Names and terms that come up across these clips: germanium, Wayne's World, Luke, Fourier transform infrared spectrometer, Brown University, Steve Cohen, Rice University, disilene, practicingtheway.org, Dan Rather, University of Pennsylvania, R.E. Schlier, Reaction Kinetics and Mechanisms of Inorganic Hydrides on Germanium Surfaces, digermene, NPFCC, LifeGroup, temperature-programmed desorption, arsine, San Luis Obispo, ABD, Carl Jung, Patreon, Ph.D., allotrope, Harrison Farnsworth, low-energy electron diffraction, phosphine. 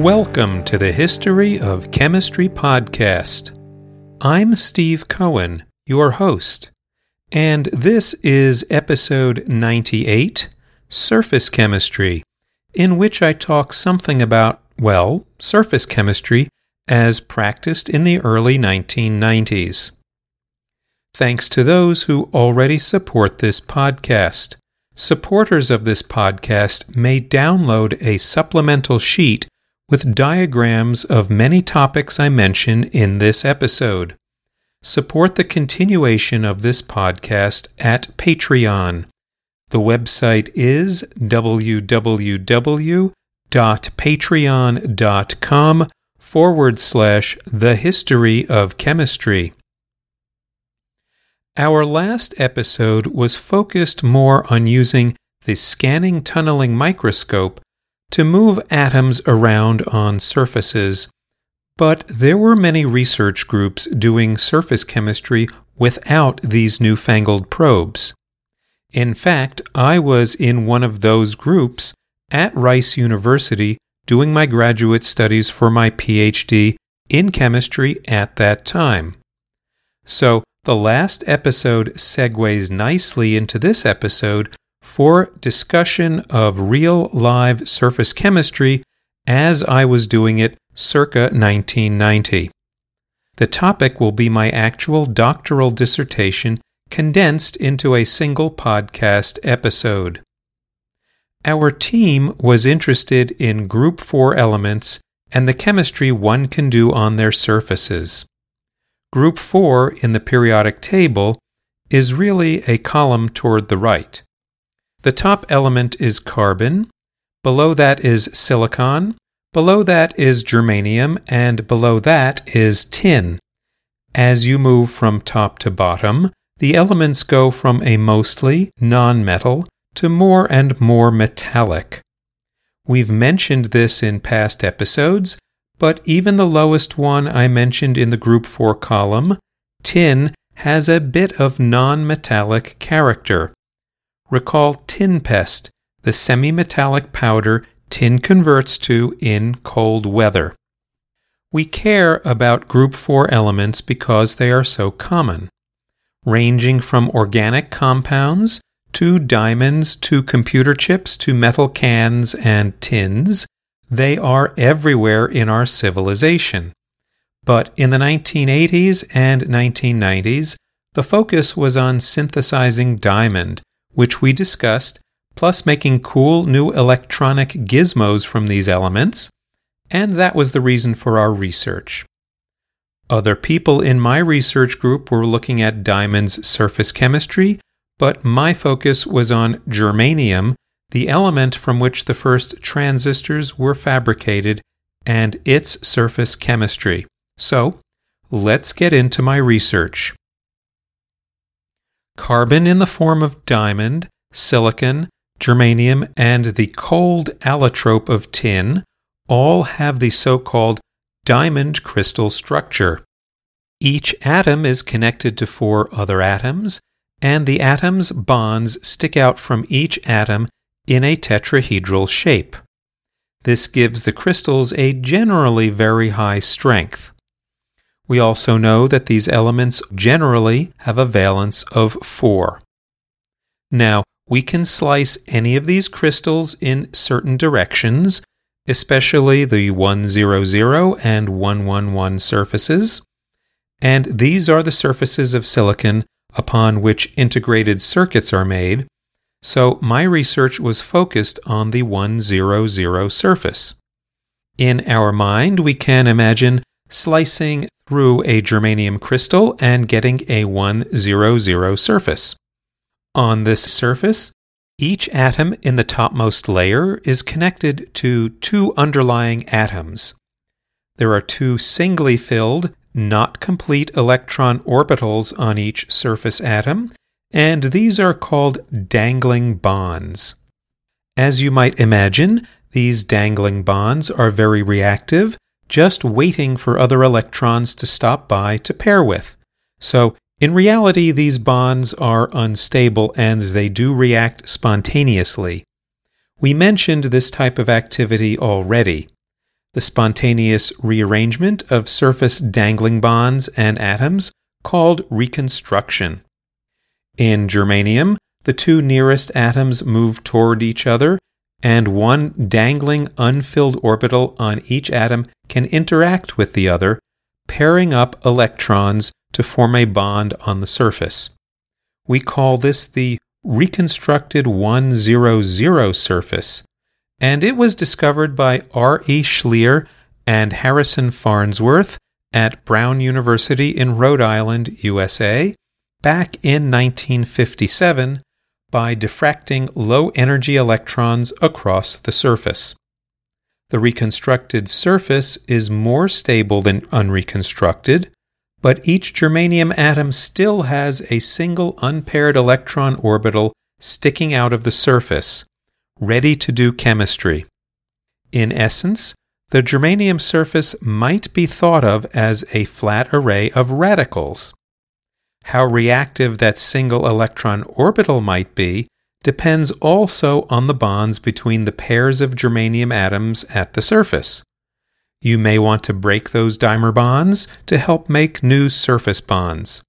Welcome to the History of Chemistry podcast. I'm Steve Cohen, your host, and this is episode 98, Surface Chemistry, in which I talk something about, well, surface chemistry as practiced in the early 1990s. Thanks to those who already support this podcast. Supporters of this podcast may download a supplemental sheet with diagrams of many topics I mention in this episode. Support the continuation of this podcast at Patreon. The website is www.patreon.com/thehistoryofchemistry. Our last episode was focused more on using the scanning tunneling microscope to move atoms around on surfaces, but there were many research groups doing surface chemistry without these newfangled probes. In fact, I was in one of those groups at Rice University doing my graduate studies for my Ph.D. in chemistry at that time. So, the last episode segues nicely into this episode for discussion of real live surface chemistry as I was doing it circa 1990. The topic will be my actual doctoral dissertation condensed into a single podcast episode. Our team was interested in group 4 elements and the chemistry one can do on their surfaces. Group 4 in the periodic table is really a column toward the right. The top element is carbon, below that is silicon, below that is germanium, and below that is tin. As you move from top to bottom, the elements go from a mostly non-metal to more and more metallic. We've mentioned this in past episodes, but even the lowest one I mentioned in the group 4 column, tin, has a bit of non-metallic character. Recall tin pest, the semi-metallic powder tin converts to in cold weather. We care about group 4 elements because they are so common, ranging from organic compounds to diamonds to computer chips to metal cans and tins. They are everywhere in our civilization. But in the 1980s and 1990s, the focus was on synthesizing diamond, which we discussed, plus making cool new electronic gizmos from these elements, and that was the reason for our research. Other people in my research group were looking at diamond's surface chemistry, but my focus was on germanium, the element from which the first transistors were fabricated, and its surface chemistry. So, let's get into my research. Carbon in the form of diamond, silicon, germanium, and the cold allotrope of tin all have the so-called diamond crystal structure. Each atom is connected to 4 other atoms, and the atoms' bonds stick out from each atom in a tetrahedral shape. This gives the crystals a generally very high strength. We also know that these elements generally have a valence of 4. Now, we can slice any of these crystals in certain directions, especially the 100 and 111 surfaces, and these are the surfaces of silicon upon which integrated circuits are made, so my research was focused on the 100 surface. In our mind, we can imagine slicing through a germanium crystal and getting a 100 surface. On this surface, each atom in the topmost layer is connected to 2 underlying atoms. There are 2 singly filled, not complete electron orbitals on each surface atom, and these are called dangling bonds. As you might imagine, these dangling bonds are very reactive, just waiting for other electrons to stop by to pair with. So, in reality, these bonds are unstable and they do react spontaneously. We mentioned this type of activity already. the spontaneous rearrangement of surface dangling bonds and atoms called reconstruction. In germanium, the two nearest atoms move toward each other, and one dangling unfilled orbital on each atom can interact with the other, pairing up electrons to form a bond on the surface. We call this the reconstructed 1-0-0 surface, and it was discovered by R.E. Schlier and Harrison Farnsworth at Brown University in Rhode Island, USA, back in 1957 by diffracting low-energy electrons across the surface. The reconstructed surface is more stable than unreconstructed, but each germanium atom still has a single unpaired electron orbital sticking out of the surface, ready to do chemistry. In essence, the germanium surface might be thought of as a flat array of radicals. How reactive that single electron orbital might be depends also on the bonds between the pairs of germanium atoms at the surface. You may want to break those dimer bonds to help make new surface bonds.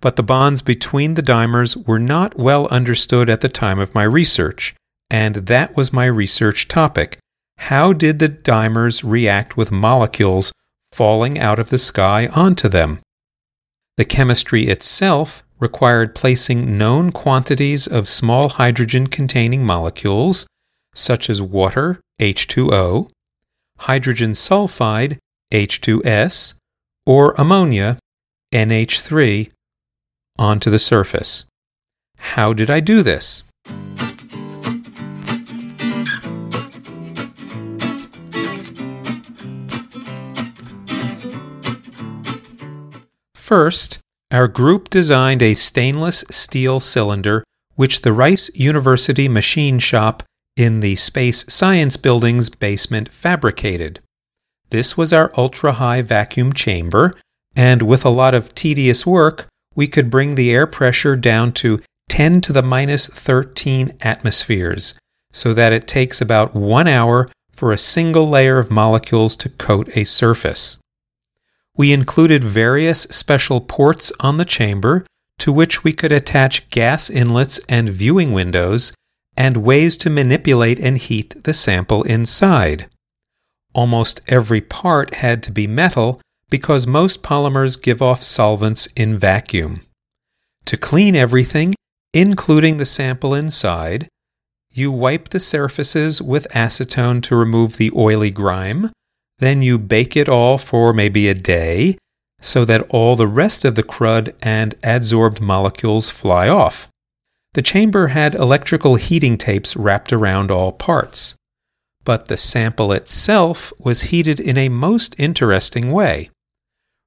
But the bonds between the dimers were not well understood at the time of my research, and that was my research topic. How did the dimers react with molecules falling out of the sky onto them? The chemistry itself required placing known quantities of small hydrogen-containing molecules, such as water, H2O, hydrogen sulfide, H2S, or ammonia, NH3, onto the surface. How did I do this? First, our group designed a stainless steel cylinder which the Rice University machine shop in the Space Science Building's basement fabricated. This was our ultra-high vacuum chamber, and with a lot of tedious work, we could bring the air pressure down to 10 to the minus 13 atmospheres, so that it takes about 1 hour for a single layer of molecules to coat a surface. We included various special ports on the chamber to which we could attach gas inlets and viewing windows and ways to manipulate and heat the sample inside. Almost every part had to be metal because most polymers give off solvents in vacuum. To clean everything, including the sample inside, you wipe the surfaces with acetone to remove the oily grime. Then you bake it all for maybe a day so that all the rest of the crud and adsorbed molecules fly off. The chamber had electrical heating tapes wrapped around all parts. But the sample itself was heated in a most interesting way.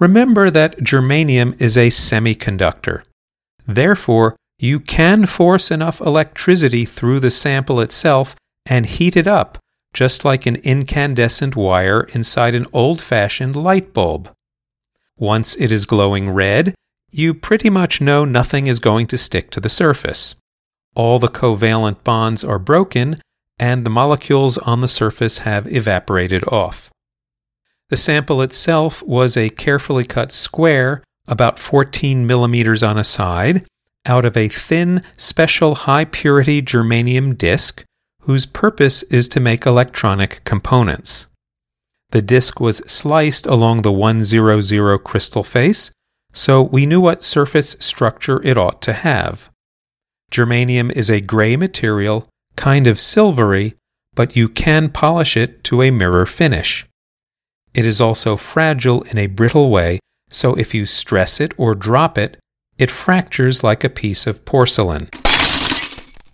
Remember that germanium is a semiconductor. Therefore, you can force enough electricity through the sample itself and heat it up, just like an incandescent wire inside an old-fashioned light bulb. Once it is glowing red, you pretty much know nothing is going to stick to the surface. All the covalent bonds are broken, and the molecules on the surface have evaporated off. The sample itself was a carefully cut square, about 14 millimeters on a side, out of a thin, special high-purity germanium disc, whose purpose is to make electronic components. The disk was sliced along the 1-0-0 crystal face, so we knew what surface structure it ought to have. Germanium is a gray material, kind of silvery, but you can polish it to a mirror finish. It is also fragile in a brittle way, so if you stress it or drop it, it fractures like a piece of porcelain.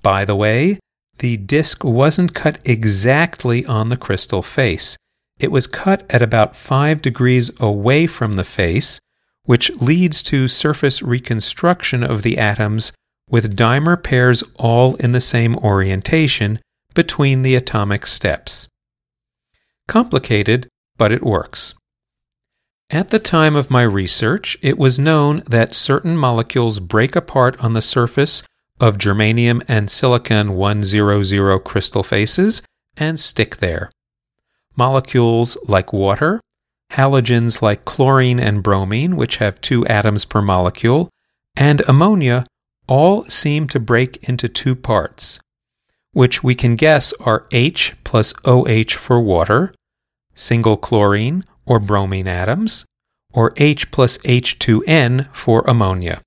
By the way, the disc wasn't cut exactly on the crystal face. It was cut at about 5 degrees away from the face, which leads to surface reconstruction of the atoms with dimer pairs all in the same orientation between the atomic steps. Complicated, but it works. At the time of my research, it was known that certain molecules break apart on the surface of germanium and silicon 1-0-0 crystal faces and stick there. molecules like water, halogens like chlorine and bromine, which have 2 atoms per molecule, and ammonia all seem to break into 2 parts, which we can guess are H plus OH for water, single chlorine or bromine atoms, or H plus H2N for ammonia.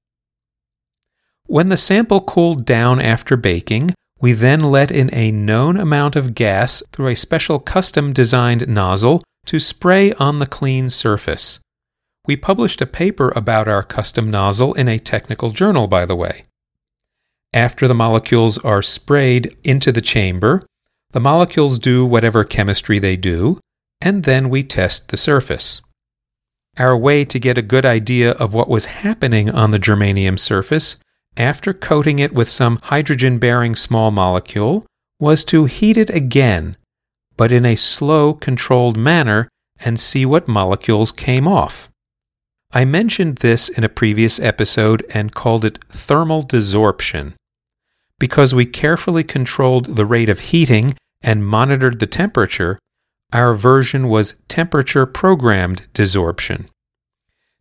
When the sample cooled down after baking, we then let in a known amount of gas through a special custom-designed nozzle to spray on the clean surface. We published a paper about our custom nozzle in a technical journal, by the way. After the molecules are sprayed into the chamber, the molecules do whatever chemistry they do, and then we test the surface. Our way to get a good idea of what was happening on the germanium surface after coating it with some hydrogen-bearing small molecule was to heat it again, but in a slow, controlled manner, and see what molecules came off. I mentioned this in a previous episode and called it thermal desorption. Because we carefully controlled the rate of heating and monitored the temperature, our version was temperature-programmed desorption.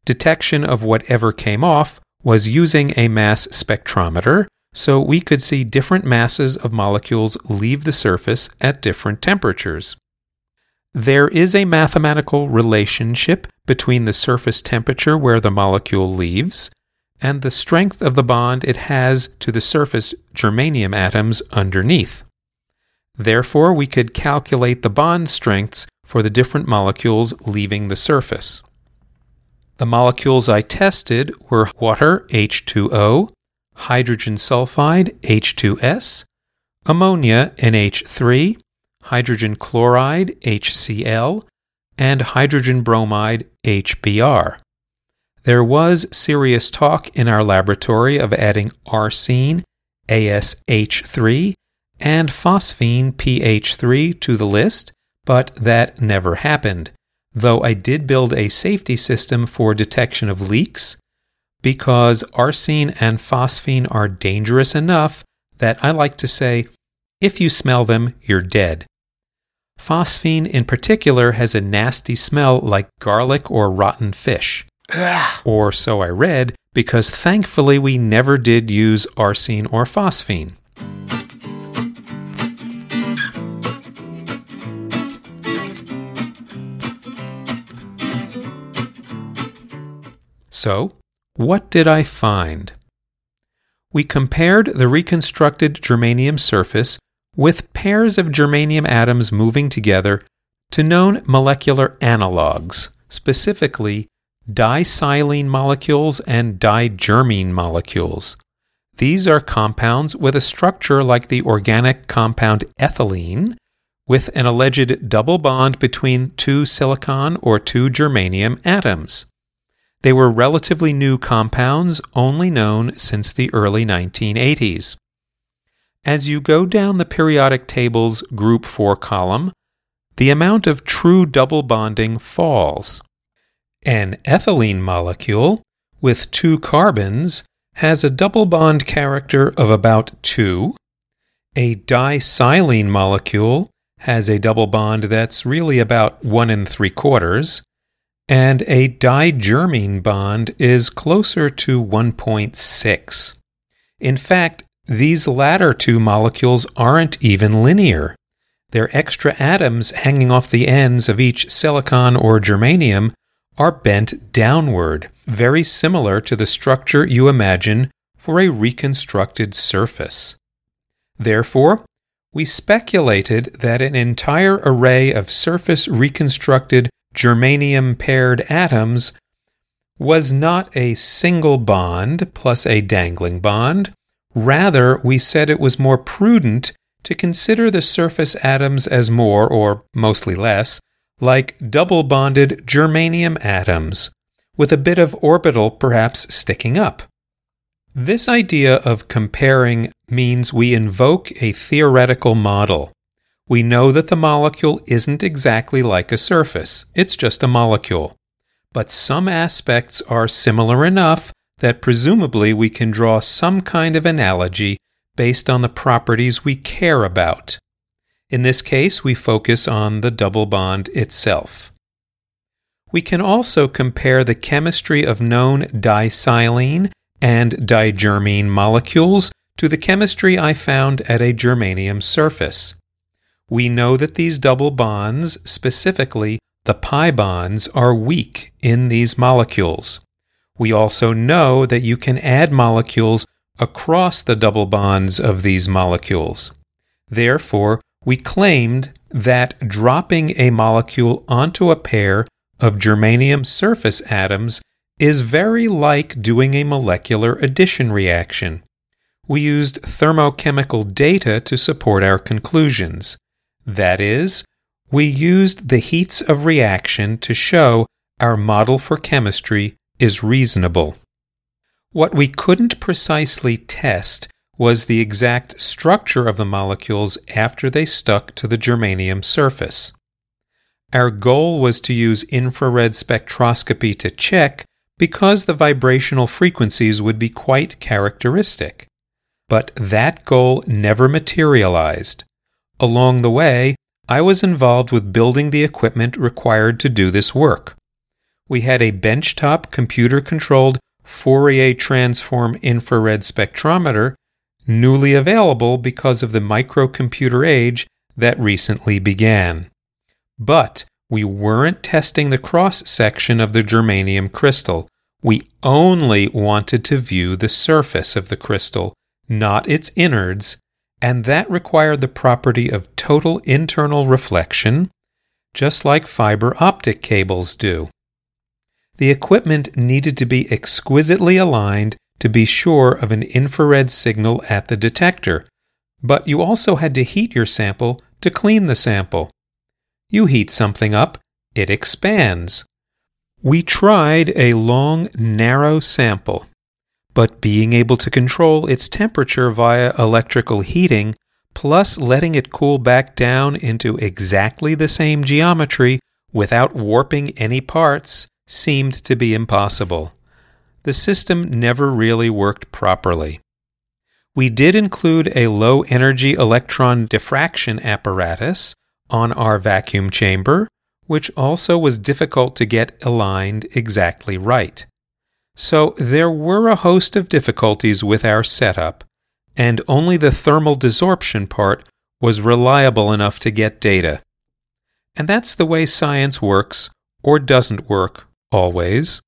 Detection of whatever came off was using a mass spectrometer, so we could see different masses of molecules leave the surface at different temperatures. There is a mathematical relationship between the surface temperature where the molecule leaves and the strength of the bond it has to the surface germanium atoms underneath. Therefore, we could calculate the bond strengths for the different molecules leaving the surface. The molecules I tested were water, H2O, hydrogen sulfide, H2S, ammonia, NH3, hydrogen chloride, HCl, and hydrogen bromide, HBr. There was serious talk in our laboratory of adding arsine, ASH3, and phosphine, PH3, to the list, but that never happened, though I did build a safety system for detection of leaks, because arsine and phosphine are dangerous enough that I like to say, if you smell them, you're dead. Phosphine in particular has a nasty smell like garlic or rotten fish. Or so I read, because thankfully we never did use arsine or phosphine. So, what did I find? We compared the reconstructed germanium surface with pairs of germanium atoms moving together to known molecular analogs, specifically disilene molecules and digermene molecules. These are compounds with a structure like the organic compound ethylene, with an alleged double bond between 2 silicon or 2 germanium atoms. They were relatively new compounds, only known since the early 1980s. As you go down the periodic table's Group 4 column, the amount of true double bonding falls. An ethylene molecule with 2 carbons has a double bond character of about 2. A disilene molecule has a double bond that's really about 1 3/4. And a digermene bond is closer to 1.6. In fact, these latter 2 molecules aren't even linear. Their extra atoms hanging off the ends of each silicon or germanium are bent downward, very similar to the structure you imagine for a reconstructed surface. Therefore, we speculated that an entire array of surface-reconstructed germanium-paired atoms was not a single bond plus a dangling bond. Rather, we said it was more prudent to consider the surface atoms as more, or mostly less, like double-bonded germanium atoms, with a bit of orbital perhaps sticking up. This idea of comparing means we invoke a theoretical model. We know that the molecule isn't exactly like a surface, it's just a molecule. But some aspects are similar enough that presumably we can draw some kind of analogy based on the properties we care about. In this case, we focus on the double bond itself. We can also compare the chemistry of known disilene and digermene molecules to the chemistry I found at a germanium surface. We know that these double bonds, specifically the pi bonds, are weak in these molecules. We also know that you can add molecules across the double bonds of these molecules. Therefore, we claimed that dropping a molecule onto a pair of germanium surface atoms is very like doing a molecular addition reaction. We used thermochemical data to support our conclusions. That is, we used the heats of reaction to show our model for chemistry is reasonable. What we couldn't precisely test was the exact structure of the molecules after they stuck to the germanium surface. Our goal was to use infrared spectroscopy to check because the vibrational frequencies would be quite characteristic. But that goal never materialized. Along the way, I was involved with building the equipment required to do this work. We had a benchtop computer-controlled Fourier transform infrared spectrometer, newly available because of the microcomputer age that recently began. But we weren't testing the cross-section of the germanium crystal. We only wanted to view the surface of the crystal, not its innards, and that required the property of total internal reflection, just like fiber optic cables do. The equipment needed to be exquisitely aligned to be sure of an infrared signal at the detector, but you also had to heat your sample to clean the sample. You heat something up, it expands. We tried a long, narrow sample, but being able to control its temperature via electrical heating, plus letting it cool back down into exactly the same geometry without warping any parts, seemed to be impossible. The system never really worked properly. We did include a low-energy electron diffraction apparatus on our vacuum chamber, which also was difficult to get aligned exactly right. So there were a host of difficulties with our setup, and only the thermal desorption part was reliable enough to get data. And that's the way science works, or doesn't work, always.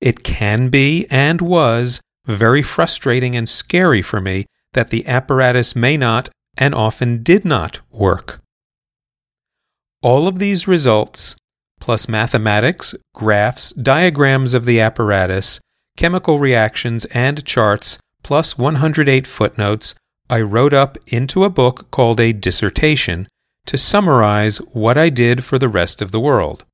It can be, and was, very frustrating and scary for me that the apparatus may not, and often did not, work. All of these results, plus mathematics, graphs, diagrams of the apparatus, chemical reactions, and charts, plus 108 footnotes, I wrote up into a book called a dissertation to summarize what I did for the rest of the world.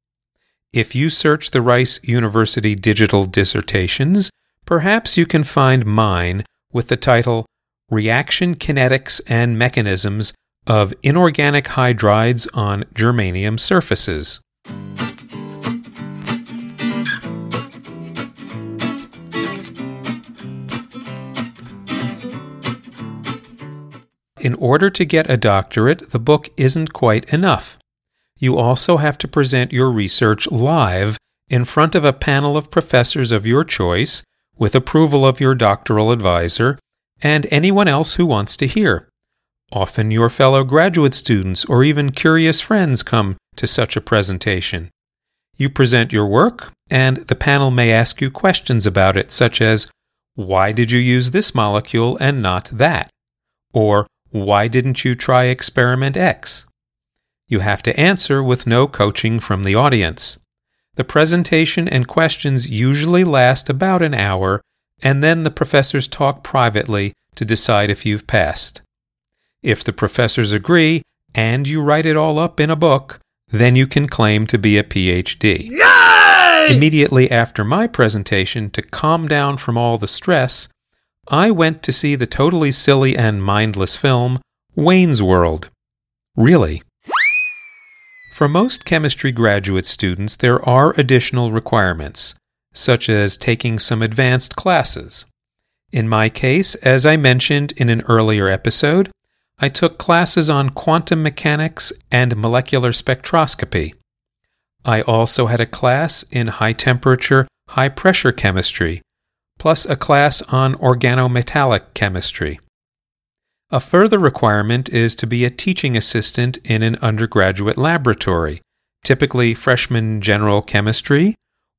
If you search the Rice University digital dissertations, perhaps you can find mine with the title Reaction Kinetics and Mechanisms of Inorganic Hydrides on Germanium Surfaces. In order to get a doctorate, the book isn't quite enough. You also have to present your research live in front of a panel of professors of your choice, with approval of your doctoral advisor, and anyone else who wants to hear. Often your fellow graduate students or even curious friends come to such a presentation. You present your work, and the panel may ask you questions about it, such as, "Why did you use this molecule and not that?" Or, "Why didn't you try experiment X?" You have to answer with no coaching from the audience. The presentation and questions usually last about an hour, and then the professors talk privately to decide if you've passed. If the professors agree, and you write it all up in a book, then you can claim to be a Ph.D. Yay! Immediately after my presentation, to calm down from all the stress, I went to see the totally silly and mindless film, Wayne's World. Really. For most chemistry graduate students, there are additional requirements, such as taking some advanced classes. In my case, as I mentioned in an earlier episode, I took classes on quantum mechanics and molecular spectroscopy. I also had a class in high-temperature, high-pressure chemistry, plus a class on organometallic chemistry. A further requirement is to be a teaching assistant in an undergraduate laboratory, typically freshman general chemistry,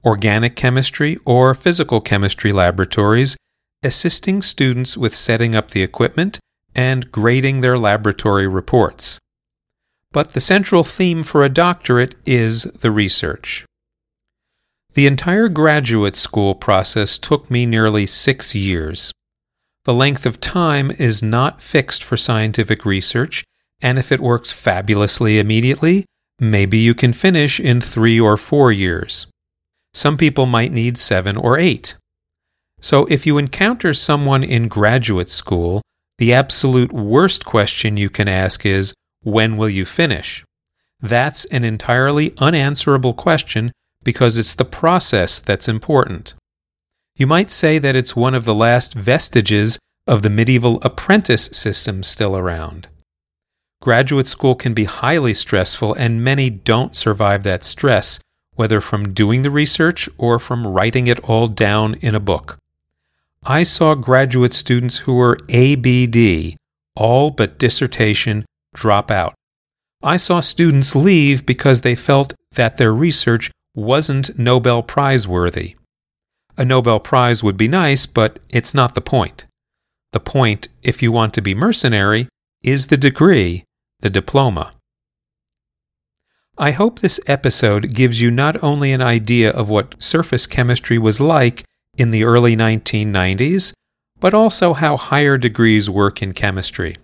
organic chemistry, or physical chemistry laboratories, assisting students with setting up the equipment and grading their laboratory reports. But the central theme for a doctorate is the research. The entire graduate school process took me nearly 6 years. The length of time is not fixed for scientific research, and if it works fabulously immediately, maybe you can finish in 3 or 4 years. Some people might need 7 or 8. So if you encounter someone in graduate school, the absolute worst question you can ask is, when will you finish? That's an entirely unanswerable question because it's the process that's important. You might say that it's one of the last vestiges of the medieval apprentice system still around. Graduate school can be highly stressful, and many don't survive that stress, whether from doing the research or from writing it all down in a book. I saw graduate students who were ABD, all but dissertation, drop out. I saw students leave because they felt that their research wasn't Nobel Prize worthy. A Nobel Prize would be nice, but it's not the point. The point, if you want to be mercenary, is the degree, the diploma. I hope this episode gives you not only an idea of what surface chemistry was like in the early 1990s, but also how higher degrees work in chemistry.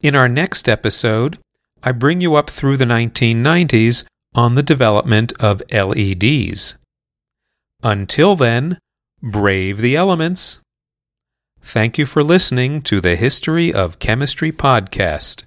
In our next episode, I bring you up through the 1990s on the development of LEDs. Until then, brave the elements! Thank you for listening to the History of Chemistry podcast.